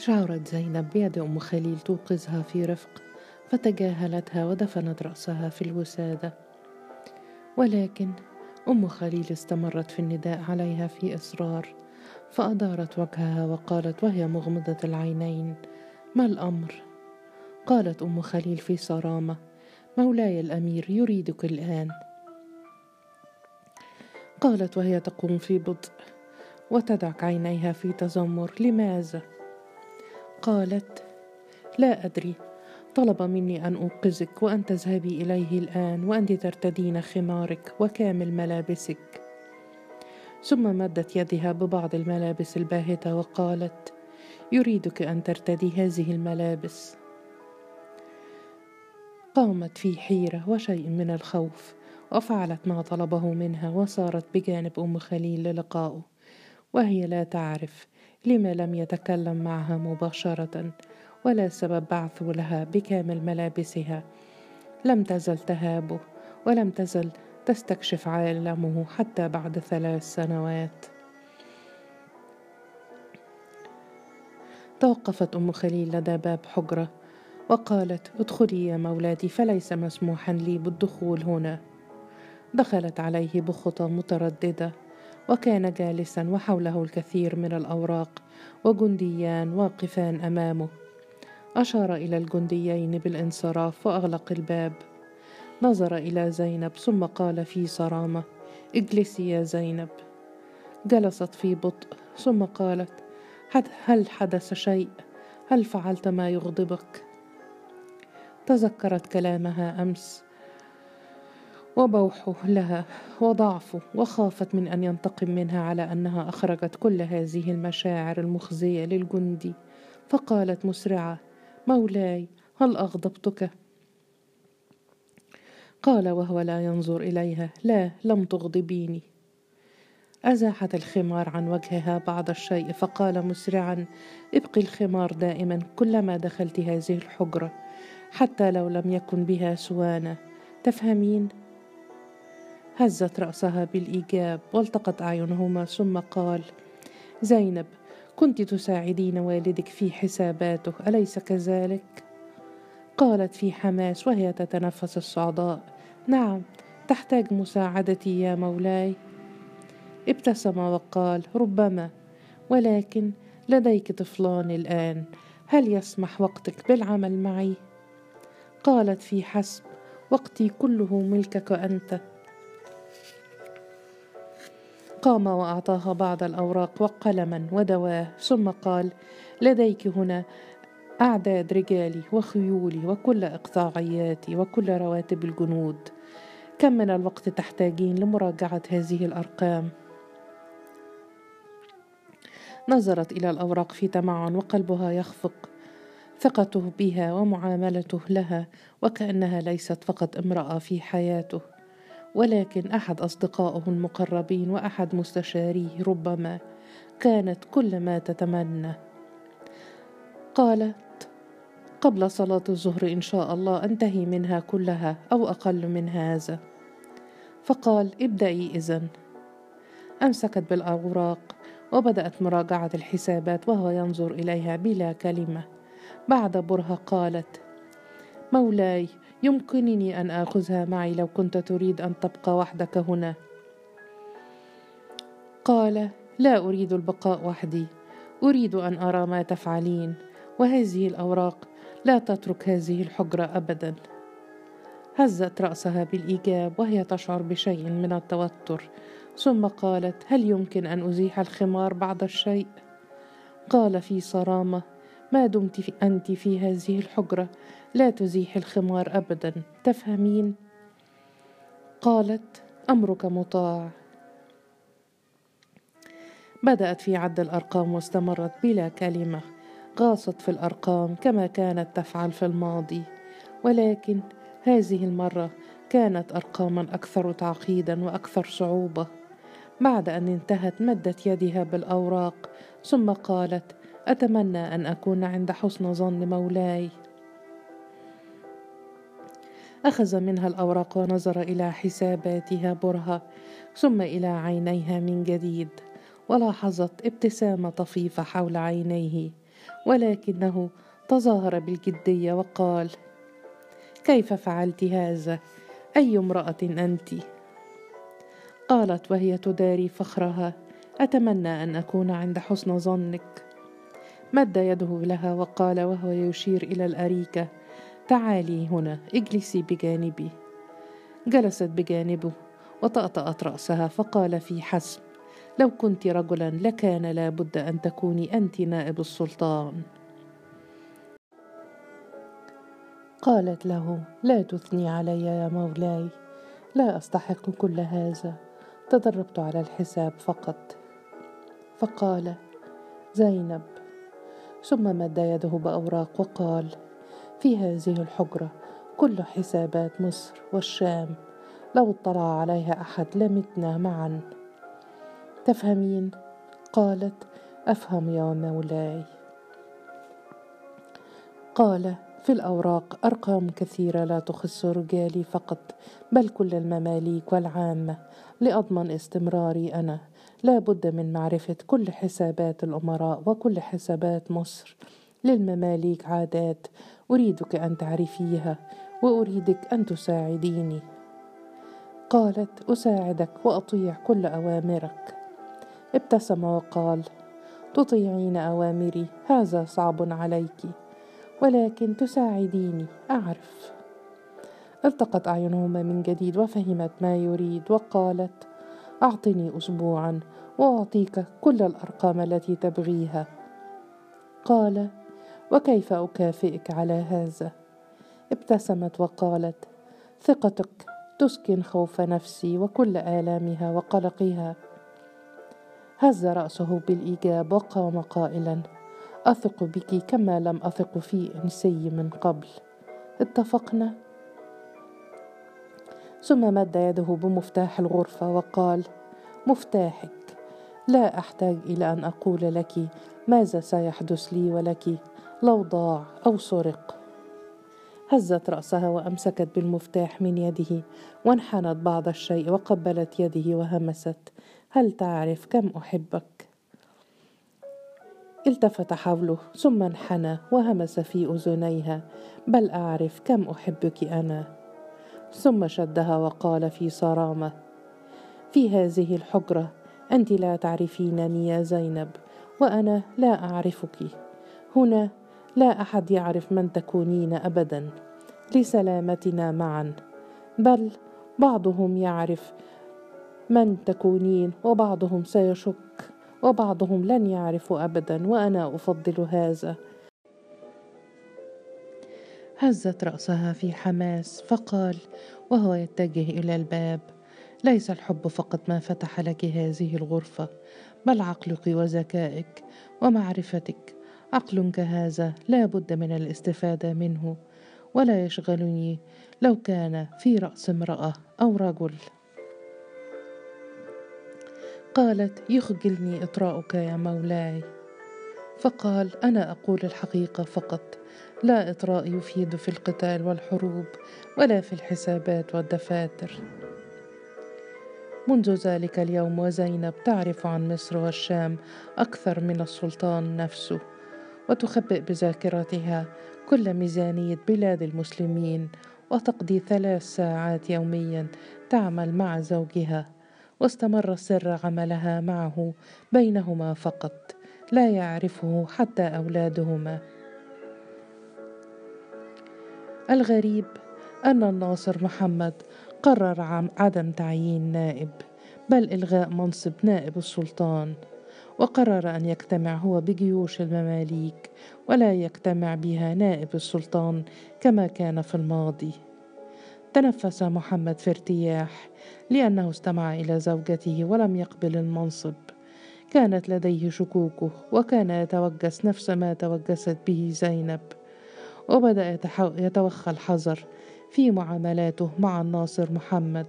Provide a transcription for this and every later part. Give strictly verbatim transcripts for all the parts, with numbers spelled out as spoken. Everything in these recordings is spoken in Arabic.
شعرت زينب بيد أم خليل توقظها في رفق، فتجاهلتها ودفنت رأسها في الوسادة. ولكن أم خليل استمرت في النداء عليها في إصرار، فأدارت وجهها وقالت وهي مغمضة العينين: ما الأمر؟ قالت أم خليل في صرامة: مولاي الأمير يريدك الآن. قالت وهي تقوم في بطء وتدع عينيها في تذمر: لماذا؟ قالت: لا أدري، طلب مني أن أوقظك وأن تذهبي إليه الآن وأنت ترتدين خمارك وكامل ملابسك. ثم مدت يدها ببعض الملابس الباهتة وقالت: يريدك أن ترتدي هذه الملابس. قامت في حيرة وشيء من الخوف، وفعلت ما طلبه منها وصارت بجانب أم خليل للقائه، وهي لا تعرف لما لم يتكلم معها مباشرة ولا سبب بعثه لها بكامل ملابسها. لم تزل تهابه ولم تزل تستكشف عالمه حتى بعد ثلاث سنوات. توقفت أم خليل لدى باب حجرة وقالت: ادخلي يا مولاتي، فليس مسموحا لي بالدخول هنا. دخلت عليه بخطى مترددة، وكان جالسا وحوله الكثير من الأوراق، وجنديان واقفان أمامه. أشار إلى الجنديين بالانصراف وأغلق الباب. نظر إلى زينب ثم قال في صرامة: اجلسي يا زينب. جلست في بطء ثم قالت: هل حدث شيء؟ هل فعلت ما يغضبك؟ تذكرت كلامها أمس وبوحه لها وضعفه، وخافت من أن ينتقم منها على أنها أخرجت كل هذه المشاعر المخزية للجندي، فقالت مسرعة: مولاي هل أغضبتك؟ قال وهو لا ينظر إليها: لا، لم تغضبيني. أزاحت الخمار عن وجهها بعض الشيء، فقال مسرعا: ابقي الخمار دائما كلما دخلت هذه الحجرة، حتى لو لم يكن بها سوانة، تفهمين؟ هزت رأسها بالإيجاب والتقت أعينهما ثم قال: زينب، كنت تساعدين والدك في حساباته، أليس كذلك؟ قالت في حماس وهي تتنفس الصعداء: نعم، تحتاج مساعدتي يا مولاي. ابتسم وقال: ربما، ولكن لديك طفلان الآن، هل يسمح وقتك بالعمل معي؟ قالت في حسب: وقتي كله ملكك أنت. قام وأعطاها بعض الأوراق وقلما ودواه، ثم قال: لديك هنا أعداد رجالي وخيولي وكل إقطاعياتي وكل رواتب الجنود، كم من الوقت تحتاجين لمراجعة هذه الأرقام؟ نظرت إلى الأوراق في تمعن وقلبها يخفق، ثقته بها ومعاملته لها، وكأنها ليست فقط امرأة في حياته، ولكن أحد أصدقائه المقربين وأحد مستشاريه ربما، كانت كل ما تتمنى. قالت: قبل صلاة الظهر إن شاء الله أنتهي منها كلها أو أقل من هذا. فقال: ابدأي إذن. أمسكت بالأوراق وبدأت مراجعة الحسابات وهو ينظر إليها بلا كلمة. بعد برهة قالت: مولاي، يمكنني أن آخذها معي لو كنت تريد أن تبقى وحدك هنا. قال: لا أريد البقاء وحدي، أريد أن أرى ما تفعلين، وهذه الأوراق لا تترك هذه الحجرة أبدا. هزت رأسها بالإيجاب وهي تشعر بشيء من التوتر، ثم قالت: هل يمكن أن أزيح الخمار بعض الشيء؟ قال في صرامة: ما دمت في أنت في هذه الحجرة لا تزيح الخمار أبدا، تفهمين؟ قالت: أمرك مطاع. بدأت في عد الأرقام واستمرت بلا كلمة، غاصت في الأرقام كما كانت تفعل في الماضي، ولكن هذه المرة كانت أرقاما أكثر تعقيدا وأكثر صعوبة. بعد أن انتهت مدت يدها بالأوراق ثم قالت: أتمنى أن أكون عند حسن ظن مولاي. أخذ منها الأوراق ونظر إلى حساباتها برهة ثم إلى عينيها من جديد، ولاحظت ابتسامة طفيفة حول عينيه، ولكنه تظاهر بالجدية وقال: كيف فعلت هذا؟ أي امرأة أنت؟ قالت وهي تداري فخرها: أتمنى أن أكون عند حسن ظنك. مد يده لها وقال وهو يشير إلى الأريكة: تعالي هنا، اجلسي بجانبي. جلست بجانبه وطأطأت رأسها، فقال في حسب: لو كنت رجلا لكان لابد أن تكوني أنت نائب السلطان. قالت له: لا تثني علي يا مولاي، لا أستحق كل هذا، تدربت على الحساب فقط. فقال: زينب. ثم مد يده بأوراق وقال: في هذه الحجرة كل حسابات مصر والشام، لو اطلع عليها أحد لمتنا معا. تفهمين؟ قالت: أفهم يا مولاي. قال: في الأوراق أرقام كثيرة لا تخص رجالي فقط، بل كل المماليك والعامة، لأضمن استمراري أنا لا بد من معرفة كل حسابات الأمراء وكل حسابات مصر. للمماليك عادات أريدك أن تعرفيها، وأريدك أن تساعديني. قالت: أساعدك وأطيع كل أوامرك. ابتسم وقال: تطيعين أوامري؟ هذا صعب عليك، ولكن تساعديني، أعرف. التقت أعينهما من جديد وفهمت ما يريد، وقالت: أعطني أسبوعا وأعطيك كل الأرقام التي تبغيها. قال: وكيف أكافئك على هذا؟ ابتسمت وقالت: ثقتك تسكن خوف نفسي وكل آلامها وقلقها. هز رأسه بالإيجاب وقام قائلا: أثق بك كما لم أثق في إنسي من قبل، اتفقنا؟ ثم مد يده بمفتاح الغرفة وقال: مفتاحك، لا أحتاج إلى أن أقول لك ماذا سيحدث لي ولك لو ضاع أو سرق. هزت رأسها وأمسكت بالمفتاح من يده، وانحنت بعض الشيء وقبلت يده وهمست: هل تعرف كم أحبك؟ التفت حوله ثم انحنى وهمس في أذنيها: بل أعرف كم أحبك أنا. ثم شدها وقال في صرامة: في هذه الحجرة أنت لا تعرفينني يا زينب، وأنا لا أعرفك. هنا لا أحد يعرف من تكونين أبدا، لسلامتنا معا، بل بعضهم يعرف من تكونين وبعضهم سيشك وبعضهم لن يعرف أبدا، وأنا أفضل هذا. هزت رأسها في حماس فقال وهو يتجه إلى الباب: ليس الحب فقط ما فتح لك هذه الغرفة، بل عقلك وذكائك ومعرفتك. عقلك هذا لا بد من الاستفادة منه، ولا يشغلني لو كان في رأس امرأة أو رجل. قالت: يخجلني إطراؤك يا مولاي. فقال: أنا أقول الحقيقة فقط، لا إطراء يفيد في القتال والحروب، ولا في الحسابات والدفاتر. منذ ذلك اليوم وزينب تعرف عن مصر والشام أكثر من السلطان نفسه، وتخبئ بذاكرتها كل ميزانية بلاد المسلمين، وتقضي ثلاث ساعات يوميا تعمل مع زوجها، واستمر سر عملها معه بينهما فقط، لا يعرفه حتى أولادهما. الغريب أن الناصر محمد قرر عدم تعيين نائب، بل إلغاء منصب نائب السلطان، وقرر أن يجتمع هو بجيوش المماليك، ولا يجتمع بها نائب السلطان كما كان في الماضي. تنفس محمد في ارتياح لأنه استمع إلى زوجته ولم يقبل المنصب. كانت لديه شكوكه، وكان يتوجس نفس ما توجست به زينب، وبدأ يتوخى الحذر في معاملاته مع الناصر محمد،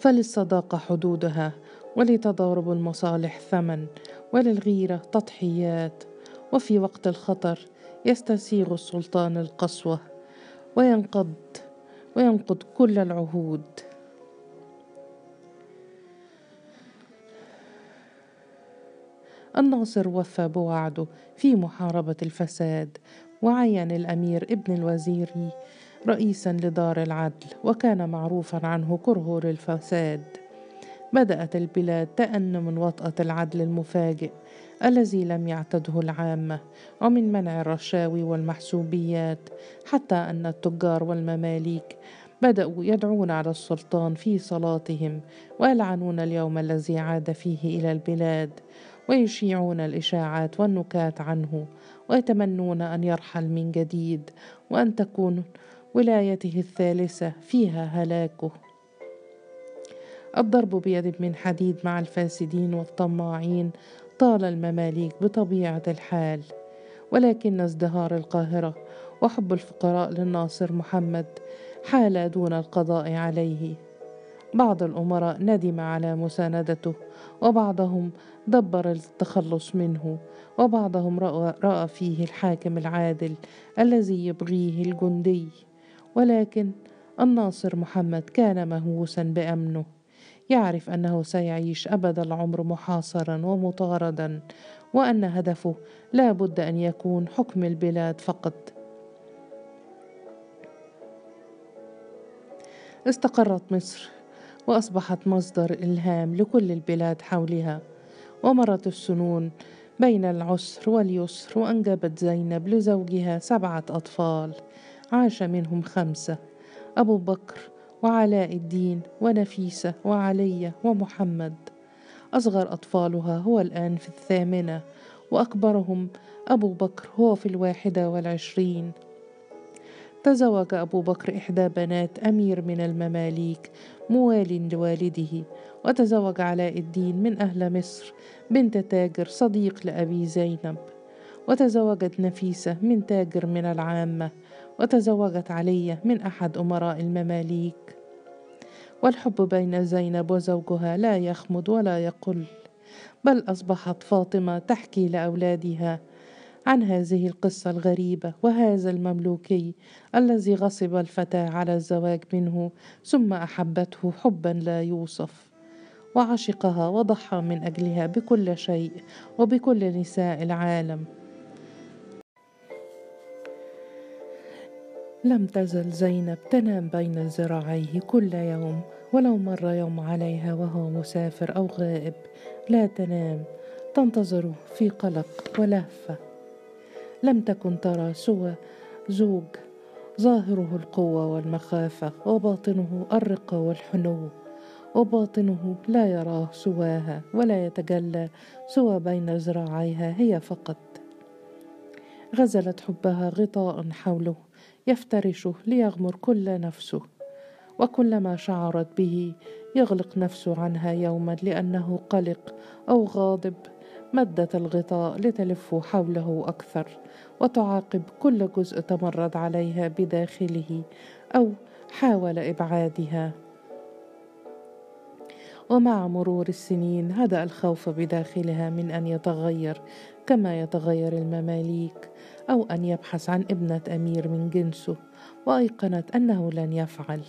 فللصداقة حدودها، ولتضارب المصالح ثمن، وللغيرة تضحيات، وفي وقت الخطر يستسيغ السلطان القسوة وينقض وينقض كل العهود. الناصر وفى بوعده في محاربة الفساد، وعين الأمير ابن الوزيري رئيسا لدار العدل، وكان معروفا عنه كرهه للفساد. بدأت البلاد تأن من وطأة العدل المفاجئ الذي لم يعتده العامة، ومن منع الرشاوي والمحسوبيات، حتى أن التجار والمماليك بدأوا يدعون على السلطان في صلاتهم، ويلعنون اليوم الذي عاد فيه إلى البلاد، ويشيعون الإشاعات والنكات عنه، ويتمنون أن يرحل من جديد، وأن تكون ولايته الثالثة فيها هلاكه. الضرب بيد من حديد مع الفاسدين والطماعين طال المماليك بطبيعة الحال، ولكن ازدهار القاهرة وحب الفقراء للناصر محمد حال دون القضاء عليه. بعض الأمراء ندم على مساندته، وبعضهم دبر التخلص منه، وبعضهم رأى فيه الحاكم العادل الذي يبغيه الجندي، ولكن الناصر محمد كان مهووسا بأمنه، يعرف أنه سيعيش أبد العمر محاصرا ومطاردا، وأن هدفه لا بد أن يكون حكم البلاد فقط. استقرت مصر وأصبحت مصدر إلهام لكل البلاد حولها، ومرت السنون بين العسر واليسر، وأنجبت زينب لزوجها سبعة أطفال عاش منهم خمسة: أبو بكر وعلاء الدين ونفيسة وعلي ومحمد. أصغر أطفالها هو الآن في الثامنة، وأكبرهم أبو بكر هو في الواحدة والعشرين. تزوج أبو بكر إحدى بنات أمير من المماليك موال لوالده، وتزوج علاء الدين من أهل مصر بنت تاجر صديق لأبي زينب، وتزوجت نفيسة من تاجر من العامة، وتزوجت علي من أحد أمراء المماليك. والحب بين زينب وزوجها لا يخمد ولا يقل، بل أصبحت فاطمة تحكي لأولادها عن هذه القصة الغريبة، وهذا المملوكي الذي غصب الفتاة على الزواج منه ثم أحبته حبا لا يوصف، وعشقها وضحى من أجلها بكل شيء وبكل نساء العالم. لم تزل زينب تنام بين ذراعيه كل يوم، ولو مر يوم عليها وهو مسافر أو غائب، لا تنام، تنتظره في قلق ولهفة. لم تكن ترى سوى زوج ظاهره القوة والمخافة، وباطنه الرقة والحنو، وباطنه لا يراه سواها، ولا يتجلى سوى بين ذراعيها هي فقط. غزلت حبها غطاء حوله يفترشه ليغمر كل نفسه، وكلما شعرت به يغلق نفسه عنها يوما لأنه قلق أو غاضب، مدت الغطاء لتلف حوله أكثر، وتعاقب كل جزء تمرد عليها بداخله أو حاول إبعادها. ومع مرور السنين هدأ الخوف بداخلها من أن يتغير كما يتغير المماليك، أو أن يبحث عن ابنة أمير من جنسه، وأيقنت أنه لن يفعل،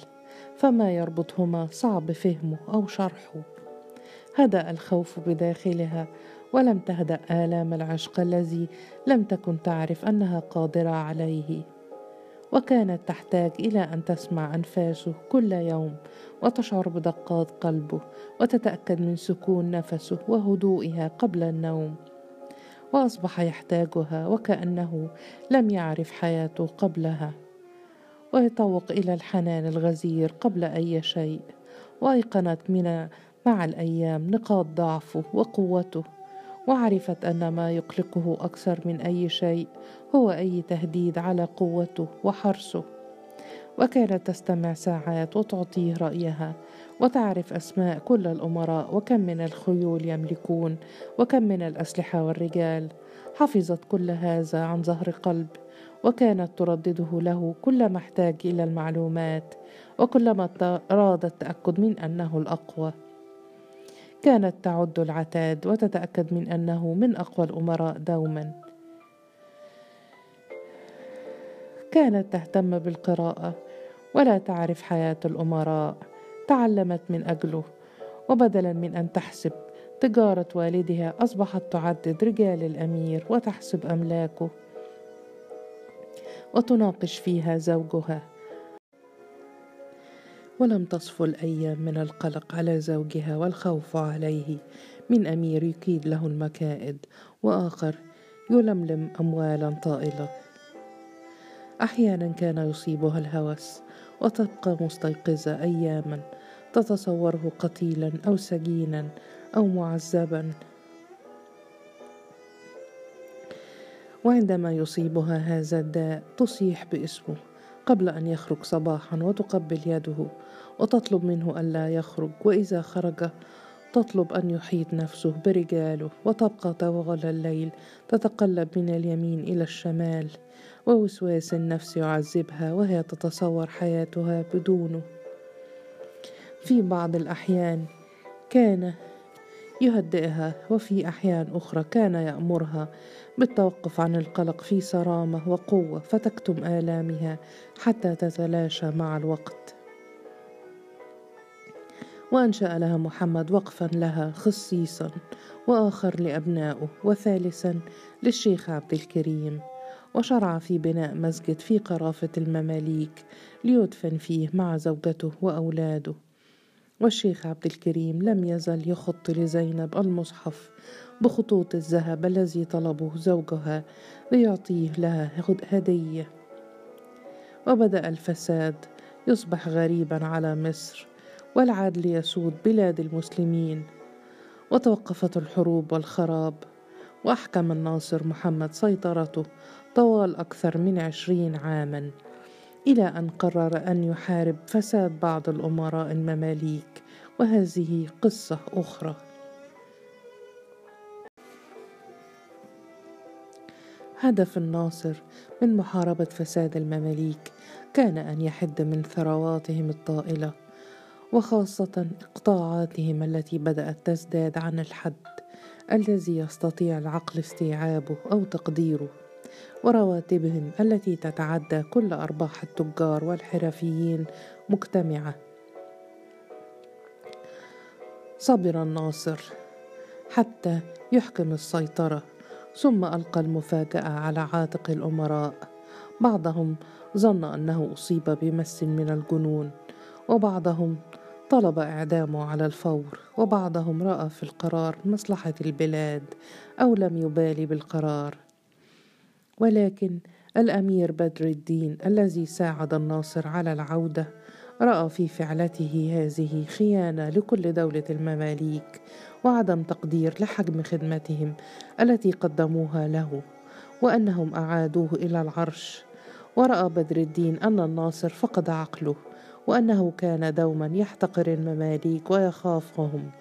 فما يربطهما صعب فهمه أو شرحه. هدأ الخوف بداخلها، ولم تهدأ آلام العشق الذي لم تكن تعرف أنها قادرة عليه، وكانت تحتاج إلى أن تسمع أنفاسه كل يوم، وتشعر بدقات قلبه، وتتأكد من سكون نفسه وهدوئها قبل النوم. وأصبح يحتاجها وكأنه لم يعرف حياته قبلها، ويتوق إلى الحنان الغزير قبل أي شيء. وأيقنت من مع الأيام نقاط ضعفه وقوته، وعرفت أن ما يقلقه أكثر من أي شيء هو أي تهديد على قوته وحرصه. وكانت تستمع ساعات وتعطيه رأيها، وتعرف أسماء كل الأمراء، وكم من الخيول يملكون، وكم من الأسلحة والرجال. حفظت كل هذا عن ظهر قلب، وكانت تردده له كلما احتاج إلى المعلومات، وكلما أراد التأكد من أنه الأقوى. كانت تعد العتاد وتتأكد من أنه من أقوى الأمراء دوما. كانت تهتم بالقراءة ولا تعرف حياة الأمراء، تعلمت من أجله، وبدلا من أن تحسب تجارة والدها أصبحت تعدد رجال الأمير وتحسب أملاكه وتناقش فيها زوجها، ولم تصف الأيام من القلق على زوجها والخوف عليه من أمير يكيد له المكائد وآخر يلملم أموالا طائلة. أحيانا كان يصيبها الهوس وتبقى مستيقظة أياما تتصوره قتيلا أو سجينا أو معذبا، وعندما يصيبها هذا الداء تصيح باسمه قبل أن يخرج صباحا وتقبل يده وتطلب منه ألا يخرج، وإذا خرج تطلب أن يحيط نفسه برجاله، وتبقى طوال الليل تتقلب من اليمين إلى الشمال، ووسواس النفس يعذبها وهي تتصور حياتها بدونه. في بعض الأحيان كان يهدئها، وفي أحيان أخرى كان يأمرها بالتوقف عن القلق في صرامة وقوة فتكتم آلامها حتى تتلاشى مع الوقت. وأنشأ لها محمد وقفا لها خصيصا، وآخر لأبنائه، وثالثا للشيخ عبد الكريم، وشرع في بناء مسجد في قرافة المماليك ليدفن فيه مع زوجته وأولاده. والشيخ عبد الكريم لم يزل يخط لزينب المصحف بخطوط الذهب الذي طلبه زوجها ليعطيه لها هدية. وبدأ الفساد يصبح غريبا على مصر والعدل يسود بلاد المسلمين، وتوقفت الحروب والخراب، وأحكم الناصر محمد سيطرته طوال أكثر من عشرين عاما، إلى أن قرر أن يحارب فساد بعض الأمراء المماليك، وهذه قصة أخرى. هدف الناصر من محاربة فساد المماليك كان أن يحد من ثرواتهم الطائلة، وخاصة إقطاعاتهم التي بدأت تزداد عن الحد الذي يستطيع العقل استيعابه أو تقديره، ورواتبهم التي تتعدى كل أرباح التجار والحرفيين مجتمعة. صبر الناصر حتى يحكم السيطرة، ثم ألقى المفاجأة على عاتق الأمراء. بعضهم ظن أنه أصيب بمس من الجنون، وبعضهم طلب إعدامه على الفور، وبعضهم رأى في القرار مصلحة البلاد أو لم يبالي بالقرار. ولكن الأمير بدر الدين الذي ساعد الناصر على العودة رأى في فعلته هذه خيانة لكل دولة المماليك وعدم تقدير لحجم خدمتهم التي قدموها له، وأنهم أعادوه إلى العرش. ورأى بدر الدين أن الناصر فقد عقله، وأنه كان دوما يحتقر المماليك ويخافهم،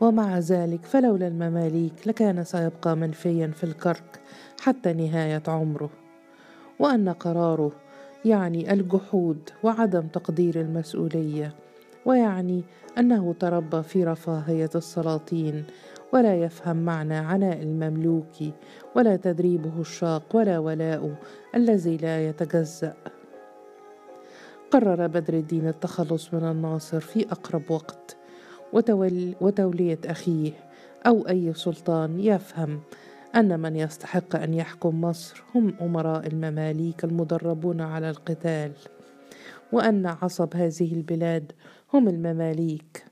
ومع ذلك فلولا المماليك لكان سيبقى منفيا في الكرك حتى نهاية عمره، وأن قراره يعني الجحود وعدم تقدير المسؤولية، ويعني أنه تربى في رفاهية السلاطين ولا يفهم معنى عناء المملوكي ولا تدريبه الشاق ولا ولاؤه الذي لا يتجزأ. قرر بدر الدين التخلص من الناصر في أقرب وقت وتولية أخيه أو أي سلطان يفهم أن من يستحق أن يحكم مصر هم أمراء المماليك المدربون على القتال، وأن عصب هذه البلاد هم المماليك،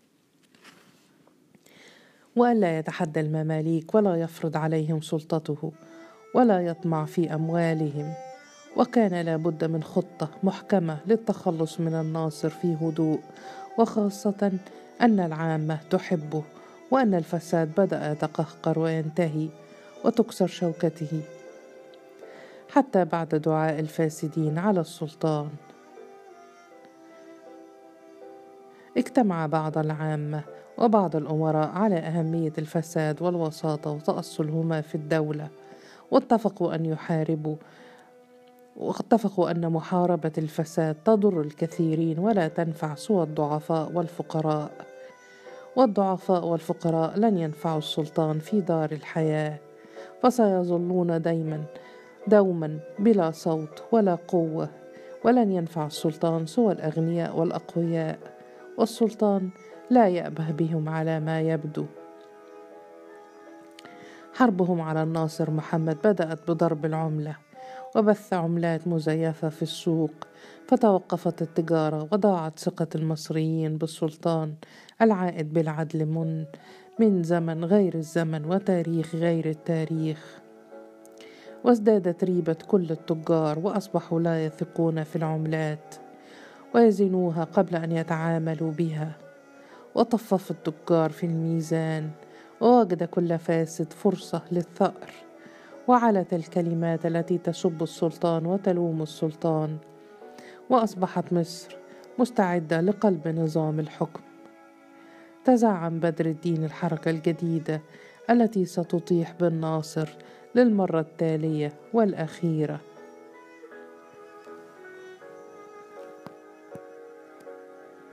وألا يتحدى المماليك ولا يفرض عليهم سلطته ولا يطمع في أموالهم. وكان لابد من خطة محكمة للتخلص من الناصر في هدوء، وخاصة أن العامة تحبه، وأن الفساد بدأ يتقهقر وينتهي وتكسر شوكته، حتى بعد دعاء الفاسدين على السلطان. اجتمع بعض العامة وبعض الأمراء على أهمية الفساد والوساطة وتأصلهما في الدولة، واتفقوا أن يحاربوا واتفقوا أن محاربة الفساد تضر الكثيرين ولا تنفع سوى الضعفاء والفقراء، والضعفاء والفقراء لن ينفعوا السلطان في دار الحياة، فسيظلون دايما دوما بلا صوت ولا قوة، ولن ينفع السلطان سوى الأغنياء والأقوياء، والسلطان لا يأبه بهم على ما يبدو. حربهم على الناصر محمد بدأت بضرب العملة وبث عملات مزيفة في السوق، فتوقفت التجارة وضاعت ثقة المصريين بالسلطان العائد بالعدل من من زمن غير الزمن وتاريخ غير التاريخ، وازدادت ريبة كل التجار وأصبحوا لا يثقون في العملات ويزنوها قبل أن يتعاملوا بها. وطفف التجار في الميزان ووجد كل فاسد فرصة للثأر، وعلت الكلمات التي تسب السلطان وتلوم السلطان، وأصبحت مصر مستعدة لقلب نظام الحكم. تزعم بدر الدين الحركة الجديدة التي ستطيح بالناصر للمرة التالية والأخيرة،